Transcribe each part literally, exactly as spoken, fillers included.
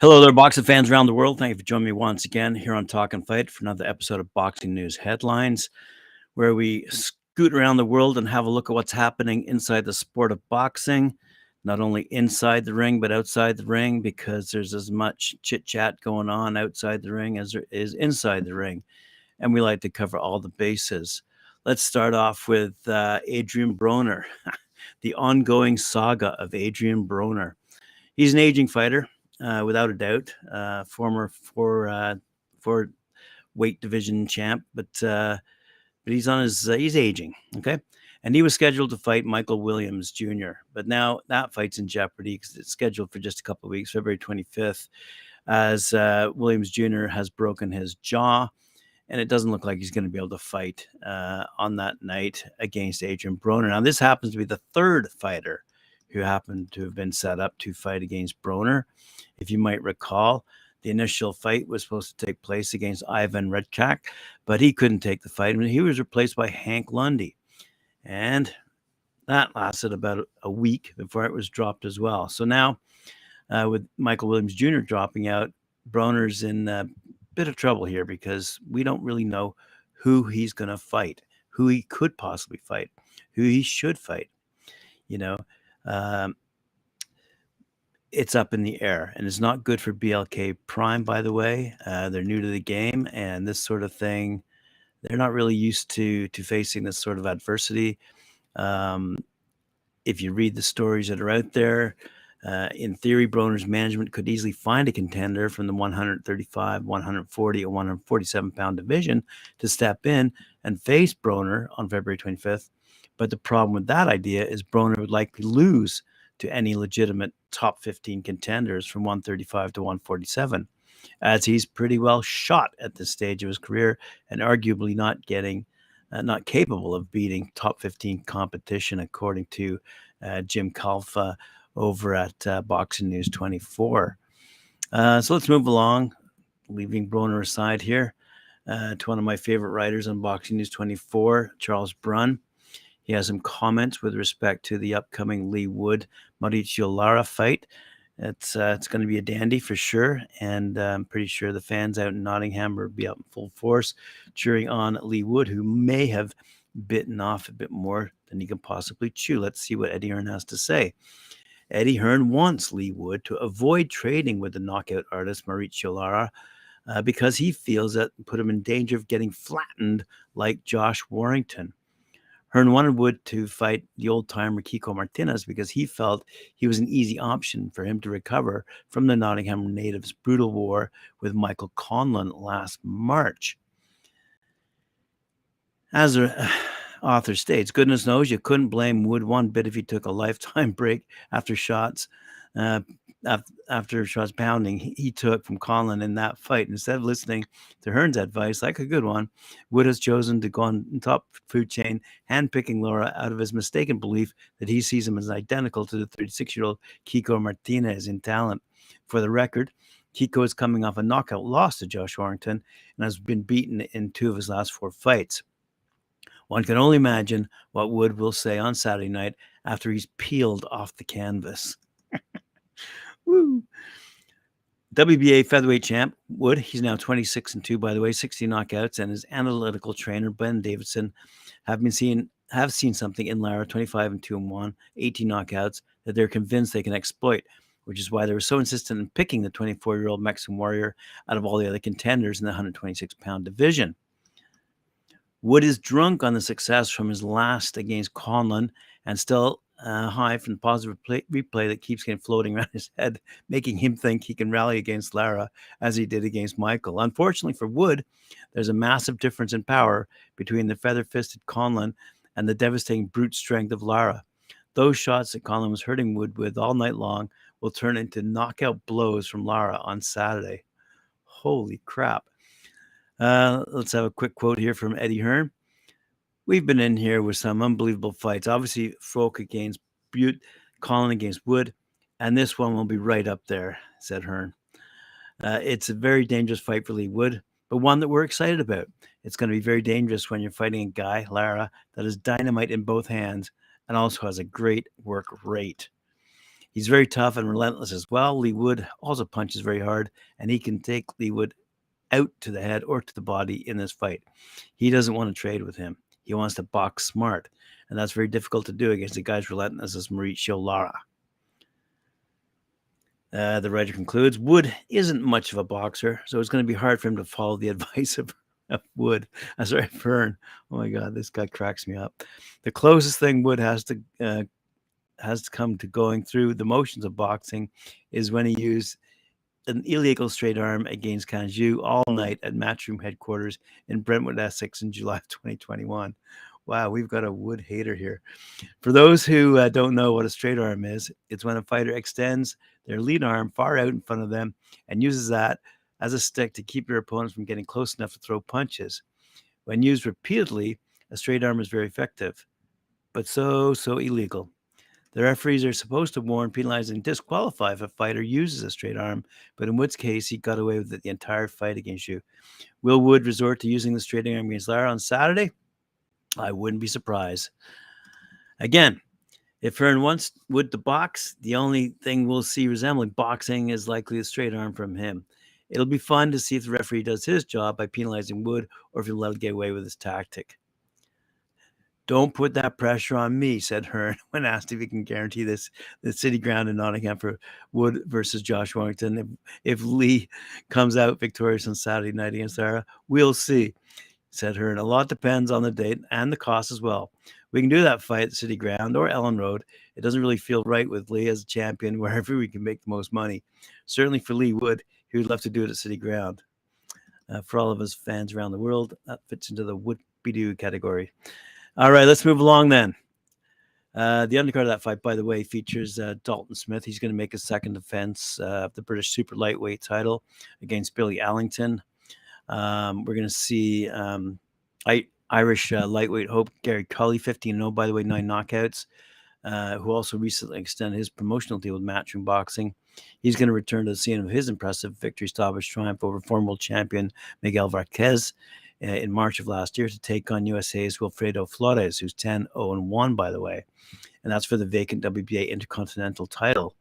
Hello there, boxing fans around the world. Thank you for joining me once again here on Talk and Fight for another episode of Boxing News Headlines, where we scoot around the world and have a look at what's happening inside the sport of boxing, not only inside the ring, but outside the ring, because there's as much chit-chat going on outside the ring as there is inside the ring, and we like to cover all the bases. Let's start off with uh, Adrian Broner, the ongoing saga of Adrian Broner. He's an aging fighter, uh, without a doubt, uh, former four, uh, four weight division champ, but uh, but he's on his uh, he's aging, okay? And he was scheduled to fight Michael Williams Junior, but now that fight's in jeopardy because it's scheduled for just a couple of weeks, February twenty-fifth, as uh, Williams Junior has broken his jaw. And it doesn't look like he's going to be able to fight uh, on that night against Adrian Broner. Now, this happens to be the third fighter who happened to have been set up to fight against Broner. If you might recall, the initial fight was supposed to take place against Ivan Redchak, but he couldn't take the fight. He was replaced by Hank Lundy. And that lasted about a week before it was dropped as well. So now, uh, with Michael Williams Junior dropping out, Broner's in uh, bit of trouble here because we don't really know who he's going to fight, who he could possibly fight, who he should fight. You know, um, it's up in the air, and it's not good for B L K Prime, by the way. Uh, they're new to the game, and this sort of thing, they're not really used to to facing this sort of adversity. Um, if you read the stories that are out there, Uh, in theory, Broner's management could easily find a contender from the one thirty-five, one forty, or one forty-seven pound division to step in and face Broner on February twenty-fifth. But the problem with that idea is Broner would likely lose to any legitimate top fifteen contenders from one thirty-five to one forty-seven, as he's pretty well shot at this stage of his career and arguably not getting, uh, not capable of beating top fifteen competition, according to uh, Jim Kalfa over at uh, Boxing News twenty-four. Uh, so let's move along, leaving Broner aside here, uh, to one of my favorite writers on Boxing News twenty-four, Charles Brun. He has some comments with respect to the upcoming Lee Wood Mauricio Lara fight. It's uh, it's going to be a dandy for sure, and uh, I'm pretty sure the fans out in Nottingham will be out in full force cheering on Lee Wood, who may have bitten off a bit more than he can possibly chew. Let's see what Eddie Hearn has to say. Eddie Hearn wants Lee Wood to avoid trading with the knockout artist Mauricio Lara uh, because he feels that put him in danger of getting flattened like Josh Warrington. Hearn wanted Wood to fight the old-timer Kiko Martinez because he felt he was an easy option for him to recover from the Nottingham native's brutal war with Michael Conlan last March. As a... Uh, Author states, goodness knows you couldn't blame Wood one bit if he took a lifetime break after shots, uh, after shots pounding he took from Conlan in that fight. Instead of listening to Hearn's advice, like a good one, Wood has chosen to go on top food chain, handpicking Laura out of his mistaken belief that he sees him as identical to the thirty-six-year-old Kiko Martinez in talent. For the record, Kiko is coming off a knockout loss to Josh Warrington and has been beaten in two of his last four fights. One can only imagine what Wood will say on Saturday night after he's peeled off the canvas. Woo. W B A featherweight champ Wood, he's now twenty-six and two, by the way, sixty knockouts, and his analytical trainer Ben Davidson have been seen have seen something in Lara, twenty-five and two and one, eighteen knockouts, that they're convinced they can exploit, which is why they were so insistent in picking the twenty-four-year-old Mexican warrior out of all the other contenders in the one twenty-six pound division. Wood is drunk on the success from his last against Conlan and still uh, high from the positive replay, replay that keeps getting floating around his head, making him think he can rally against Lara as he did against Michael. Unfortunately for Wood, there's a massive difference in power between the feather-fisted Conlan and the devastating brute strength of Lara. Those shots that Conlan was hurting Wood with all night long will turn into knockout blows from Lara on Saturday. Holy crap. Uh, let's have a quick quote here from Eddie Hearn. We've been in here with some unbelievable fights. Obviously, Folk against Butte, Conlan against Wood, and this one will be right up there, said Hearn. Uh, it's a very dangerous fight for Lee Wood. but one that we're excited about. It's going to be very dangerous when you're fighting a guy, Lara, that is dynamite in both hands and also has a great work rate. He's very tough and relentless as well. Lee Wood also punches very hard, and he can take Lee Wood out to the head or to the body in this fight. He doesn't want to trade with him. He wants to box smart, and that's very difficult to do against a guy's relentless as Mauricio Lara. Uh, the writer concludes, Wood isn't much of a boxer, so it's going to be hard for him to follow the advice of Wood. I'm sorry, Hearn. Oh my God, this guy cracks me up. The closest thing Wood has to uh, has to come to going through the motions of boxing is when he used an illegal straight arm against Kanju all night at Matchroom headquarters in Brentwood, Essex in July of twenty twenty-one. Wow, we've got a Wood hater here. For those who uh, don't know what a straight arm is, it's when a fighter extends their lead arm far out in front of them and uses that as a stick to keep your opponent from getting close enough to throw punches. When used repeatedly, a straight arm is very effective, but so, so illegal. The referees are supposed to warn, penalize, and disqualify if a fighter uses a straight arm, but in Wood's case, he got away with it the entire fight against you. Will Wood resort to using the straight arm against Lara on Saturday? I wouldn't be surprised. Again, if Hearn wants Wood to box, the only thing we'll see resembling boxing is likely a straight arm from him. It'll be fun to see if the referee does his job by penalizing Wood or if he'll let him get away with his tactic. Don't put that pressure on me, said Hearn when asked if he can guarantee this the city ground in Nottingham for Wood versus Josh Warrington. If, if Lee comes out victorious on Saturday night against Lara, we'll see, said Hearn. A lot depends on the date and the cost as well. We can do that fight at City Ground or Ellen Road. It doesn't really feel right with Lee as a champion wherever we can make the most money. Certainly for Lee Wood, he would love to do it at City Ground. Uh, for all of us fans around the world, that fits into the would-be-do category. All right, let's move along then. Uh, the undercard of that fight, by the way, features uh, Dalton Smith. He's going to make a second defense uh, of the British super lightweight title against Billy Allington. Um, we're going to see um, I, Irish uh, lightweight hope Gary Cully, fifteen and oh, by the way, nine knockouts, uh, who also recently extended his promotional deal with Matchroom Boxing. He's going to return to the scene of his impressive victory stoppage triumph over former world champion Miguel Varquez uh, in March of last year to take on U S A's Wilfredo Flores, who's ten oh and one, by the way. And that's for the vacant W B A Intercontinental title.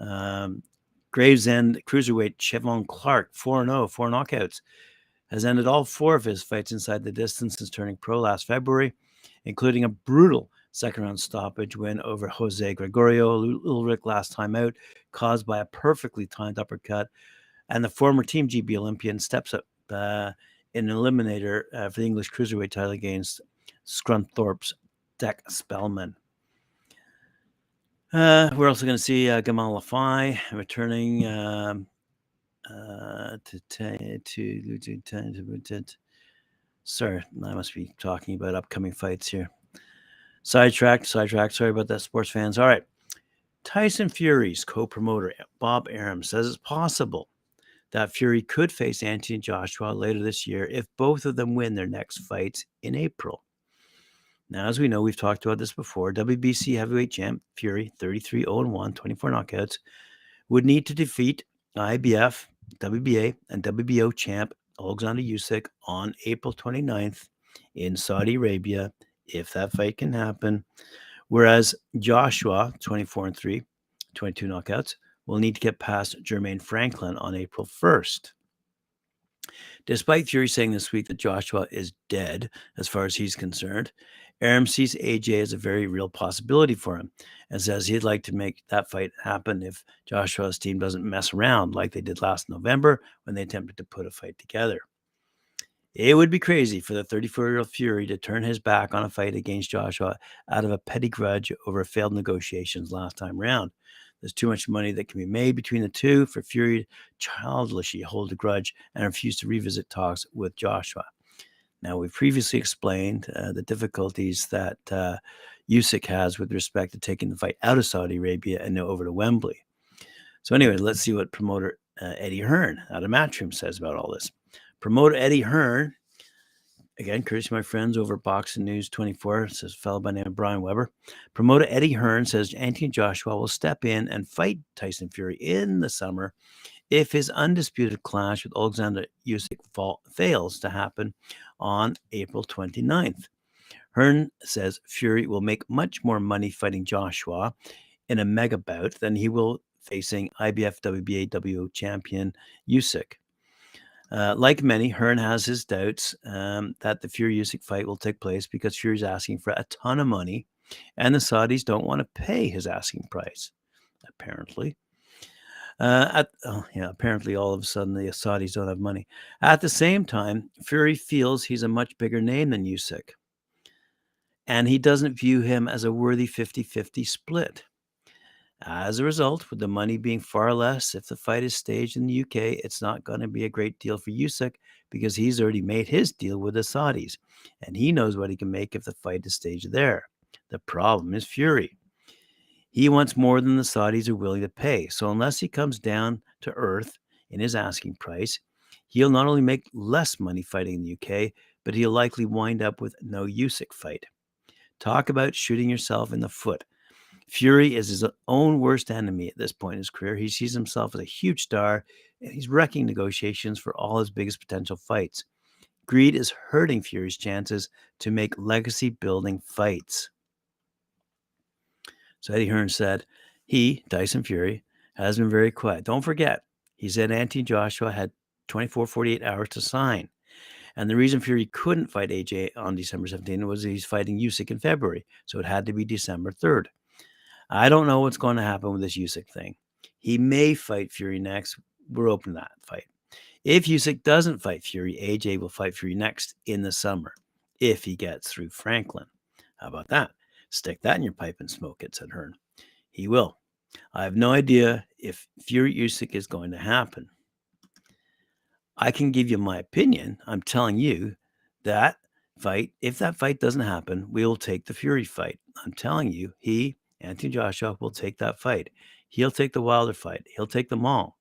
Um, Gravesend cruiserweight Chevron Clark, four and oh, four knockouts, has ended all four of his fights inside the distance since turning pro last February, including a brutal second-round stoppage win over Jose Gregorio Ulrich last time out, caused by a perfectly timed uppercut. And the former Team G B Olympian steps up uh, in an eliminator uh, for the English cruiserweight title against Scunthorpe's Deck Spellman. Uh, we're also going to see uh, Gamal Lafai returning um, uh, to, to, to, to, to, to, to. Sorry, I must be talking about upcoming fights here. Sidetracked, sidetracked. Sorry about that, sports fans. All right. Tyson Fury's co-promoter, Bob Arum, says it's possible that Fury could face Anthony Joshua later this year if both of them win their next fights in April. Now, as we know, we've talked about this before. W B C heavyweight champ Fury, thirty-three oh and one, twenty-four knockouts, would need to defeat I B F, W B A, and W B O champ Alexander Usyk on April twenty-ninth in Saudi Arabia, if that fight can happen. Whereas Joshua, twenty-four and three, twenty-two knockouts, will need to get past Jermaine Franklin on April first. Despite Fury saying this week that Joshua is dead, as far as he's concerned, Arum sees A J as a very real possibility for him and says he'd like to make that fight happen if Joshua's team doesn't mess around like they did last November when they attempted to put a fight together. It would be crazy for the thirty-four-year-old Fury to turn his back on a fight against Joshua out of a petty grudge over failed negotiations last time round. There's too much money that can be made between the two for Fury to childishly hold a grudge and refuse to revisit talks with Joshua. Now, we've previously explained uh, the difficulties that uh, Usyk has with respect to taking the fight out of Saudi Arabia and over to Wembley. So anyway, let's see what promoter uh, Eddie Hearn out of Matchroom says about all this. Promoter Eddie Hearn, again, courtesy of my friends over at Boxing News twenty-four, says a fellow by the name of Brian Weber. Promoter Eddie Hearn says Anthony Joshua will step in and fight Tyson Fury in the summer if his undisputed clash with Alexander Usyk fall, fails to happen on April twenty-ninth. Hearn says Fury will make much more money fighting Joshua in a mega bout than he will facing I B F, W B A, W O champion Usyk. Uh, like many, Hearn has his doubts um, that the Fury-Usyk fight will take place because Fury's asking for a ton of money and the Saudis don't want to pay his asking price, apparently. Uh, at, oh, yeah, apparently all of a sudden the Saudis don't have money. At the same time, Fury feels he's a much bigger name than Usyk, and he doesn't view him as a worthy fifty-fifty split. As a result, with the money being far less, if the fight is staged in the U K, it's not going to be a great deal for Usyk because he's already made his deal with the Saudis, and he knows what he can make if the fight is staged there. The problem is Fury. He wants more than the Saudis are willing to pay, so unless he comes down to earth in his asking price, he'll not only make less money fighting in the U K, but he'll likely wind up with no Usyk fight. Talk about shooting yourself in the foot. Fury is his own worst enemy at this point in his career. He sees himself as a huge star, and he's wrecking negotiations for all his biggest potential fights. Greed is hurting Fury's chances to make legacy-building fights. So Eddie Hearn said, he, Tyson Fury, has been very quiet. Don't forget, he said Anthony Joshua had twenty-four, forty-eight hours to sign. And the reason Fury couldn't fight A J on December seventeenth was he's fighting Usyk in February, so it had to be December third. I don't know what's going to happen with this Usyk thing. He may fight Fury next. We're open to that fight. If Usyk doesn't fight Fury, A J will fight Fury next in the summer, if he gets through Franklin. How about that? Stick that in your pipe and smoke it, said Hearn. He will. I have no idea if Fury Usyk is going to happen. I can give you my opinion. I'm telling you that fight, if that fight doesn't happen, we will take the Fury fight. I'm telling you, he... Anthony Joshua will take that fight. He'll take the Wilder fight. He'll take them all.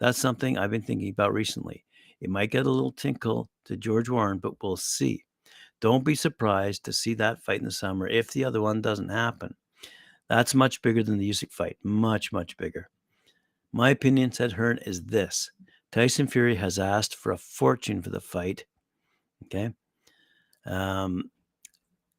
That's something I've been thinking about recently. It might get a little tinkle to George Warren, but we'll see. Don't be surprised to see that fight in the summer if the other one doesn't happen. That's much bigger than the Usyk fight. Much, much bigger. My opinion, said Hearn, is this. Tyson Fury has asked for a fortune for the fight. Okay? Um,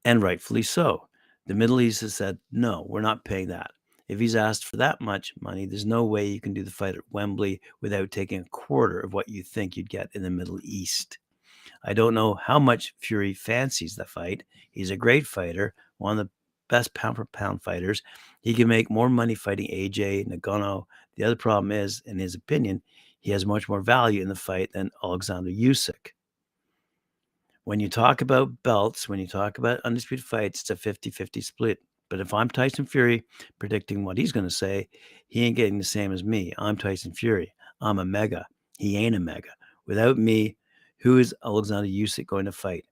and rightfully so. The Middle East has said, no, we're not paying that. If he's asked for that much money, there's no way you can do the fight at Wembley without taking a quarter of what you think you'd get in the Middle East. I don't know how much Fury fancies the fight. He's a great fighter, one of the best pound-for-pound fighters. He can make more money fighting A J, Nagano. The other problem is, in his opinion, he has much more value in the fight than Alexander Usyk. When you talk about belts, when you talk about undisputed fights, it's a fifty-fifty split. But if I'm Tyson Fury predicting what he's going to say, he ain't getting the same as me. I'm Tyson Fury. I'm a mega. He ain't a mega. Without me, who is Alexander Usyk going to fight?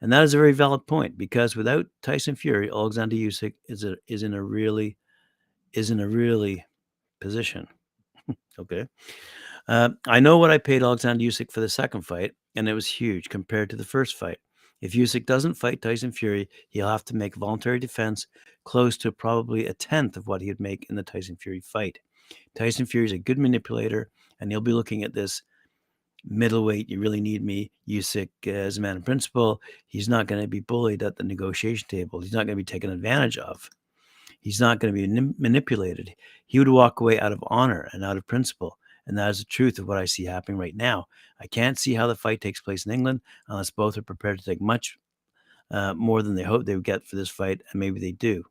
And that is a very valid point, because without Tyson Fury, Alexander Usyk is a, is in a really is in a really position. Okay. Uh, I know what I paid Alexander Usyk for the second fight, and it was huge compared to the first fight. If Usyk doesn't fight Tyson Fury, he'll have to make voluntary defense close to probably a tenth of what he would make in the Tyson Fury fight. Tyson Fury is a good manipulator, and he'll be looking at this middleweight, you really need me, Usyk as a man of principle. He's not going to be bullied at the negotiation table. He's not going to be taken advantage of. He's not going to be manipulated. He would walk away out of honor and out of principle. And that is the truth of what I see happening right now. I can't see how the fight takes place in England unless both are prepared to take much uh, more than they hope they would get for this fight, and maybe they do.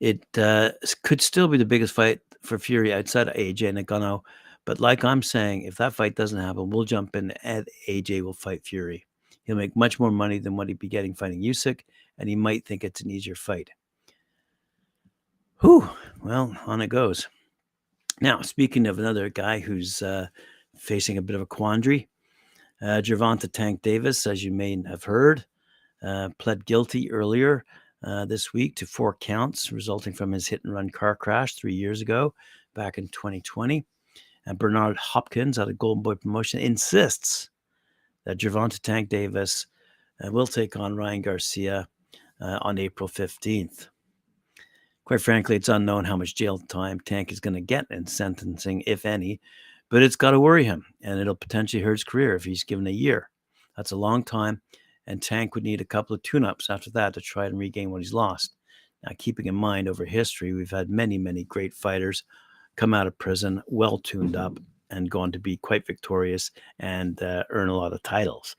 It uh, could still be the biggest fight for Fury outside of A J Nagano, but like I'm saying, if that fight doesn't happen, we'll jump in and A J will fight Fury. He'll make much more money than what he'd be getting fighting Usyk, and he might think it's an easier fight. Whew, well, on it goes. Now, speaking of another guy who's uh, facing a bit of a quandary, uh, Gervonta Tank Davis, as you may have heard, uh, pled guilty earlier uh, this week to four counts resulting from his hit-and-run car crash three years ago, back in twenty twenty. And Bernard Hopkins, out of Golden Boy Promotion, insists that Gervonta Tank Davis uh, will take on Ryan Garcia uh, on April fifteenth. Quite frankly, it's unknown how much jail time Tank is going to get in sentencing, if any, but it's got to worry him, and it'll potentially hurt his career if he's given a year. That's a long time, and Tank would need a couple of tune-ups after that to try and regain what he's lost. Now, keeping in mind, over history, we've had many, many great fighters come out of prison well tuned up and gone to be quite victorious and uh, earn a lot of titles.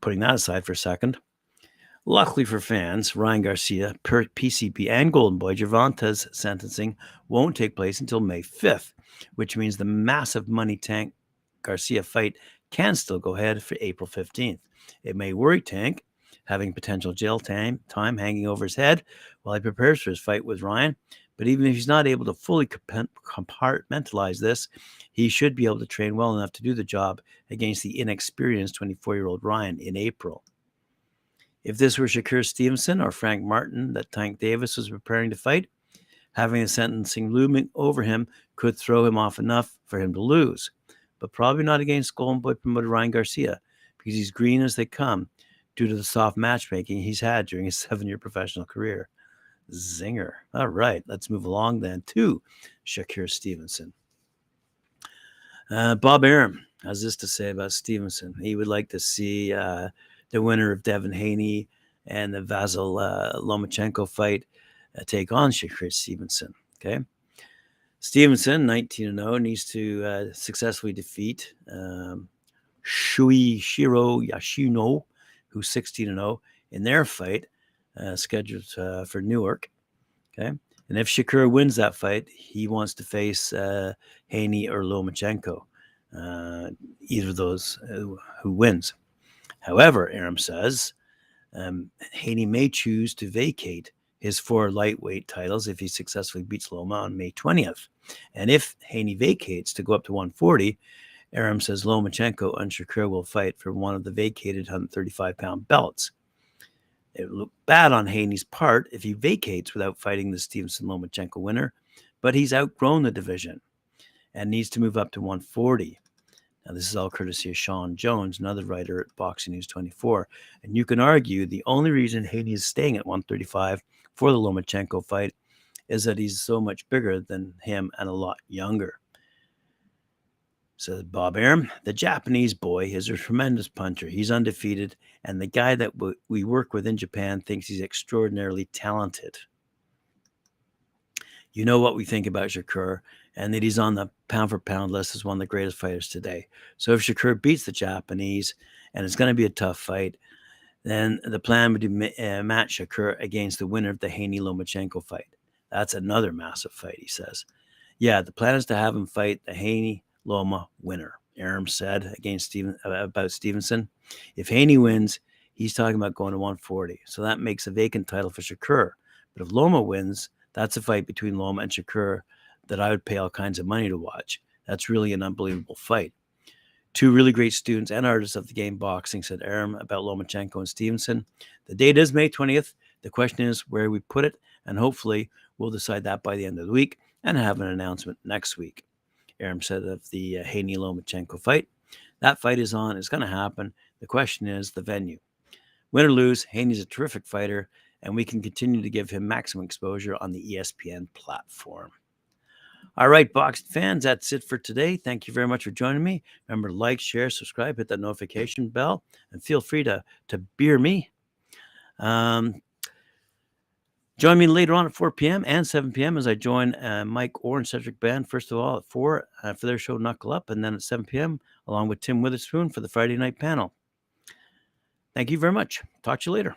Putting that aside for a second, luckily for fans, Ryan Garcia, P C B, and Golden Boy, Gervonta's sentencing won't take place until May fifth, which means the massive money Tank Garcia fight can still go ahead for April fifteenth. It may worry Tank, having potential jail time, time hanging over his head while he prepares for his fight with Ryan. But even if he's not able to fully compartmentalize this, he should be able to train well enough to do the job against the inexperienced twenty-four-year-old Ryan in April. If this were Shakur Stevenson or Frank Martin that Tank Davis was preparing to fight, having the sentencing looming over him could throw him off enough for him to lose. But probably not against Golden Boy promoter Ryan Garcia, because he's green as they come due to the soft matchmaking he's had during his seven-year professional career. Zinger. All right, let's move along then to Shakur Stevenson. Uh, Bob Arum has this to say about Stevenson. He would like to see uh, the winner of Devin Haney and the Vasyl uh, Lomachenko fight uh, take on Shakur Stevenson. Okay. Stevenson, nineteen and oh, needs to uh, successfully defeat um, Shuichiro Yoshino, who's sixteen and oh, in their fight. Uh, scheduled uh, for Newark, okay? And if Shakur wins that fight, he wants to face uh, Haney or Lomachenko, uh, either of those who, who wins. However, Arum says, um, Haney may choose to vacate his four lightweight titles if he successfully beats Loma on May twentieth. And if Haney vacates to go up to one forty, Arum says Lomachenko and Shakur will fight for one of the vacated one thirty-five pound belts. It would look bad on Haney's part if he vacates without fighting the Stevenson-Lomachenko winner, but he's outgrown the division and needs to move up to one forty. Now, this is all courtesy of Sean Jones, another writer at Boxing News twenty-four. And you can argue the only reason Haney is staying at one thirty-five for the Lomachenko fight is that he's so much bigger than him and a lot younger. Says Bob Arum, the Japanese boy is a tremendous puncher. He's undefeated, and the guy that w- we work with in Japan thinks he's extraordinarily talented. You know what we think about Shakur, and that he's on the pound-for-pound list as one of the greatest fighters today. So if Shakur beats the Japanese, and it's going to be a tough fight, then the plan would be to uh, match Shakur against the winner of the Haney-Lomachenko fight. That's another massive fight, he says. Yeah, the plan is to have him fight the Haney Loma winner, Arum said against Steven, about Stevenson. If Haney wins, he's talking about going to one forty. So that makes a vacant title for Shakur. But if Loma wins, that's a fight between Loma and Shakur that I would pay all kinds of money to watch. That's really an unbelievable fight. Two really great students and artists of the game boxing, said Arum about Lomachenko and Stevenson. The date is May twentieth. The question is where we put it, and hopefully we'll decide that by the end of the week and have an announcement next week. Arum said of the uh, Haney-Lomachenko fight. That fight is on. It's going to happen. The question is the venue. Win or lose, Haney's a terrific fighter, and we can continue to give him maximum exposure on the E S P N platform. All right, boxed fans, that's it for today. Thank you very much for joining me. Remember to like, share, subscribe, hit that notification bell, and feel free to, to beer me. Um, Join me later on at four p.m. and seven p.m. as I join uh, Mike Orr and Cedric Band, first of all, at four uh, for their show, Knuckle Up, and then at seven p.m. along with Tim Witherspoon for the Friday night panel. Thank you very much. Talk to you later.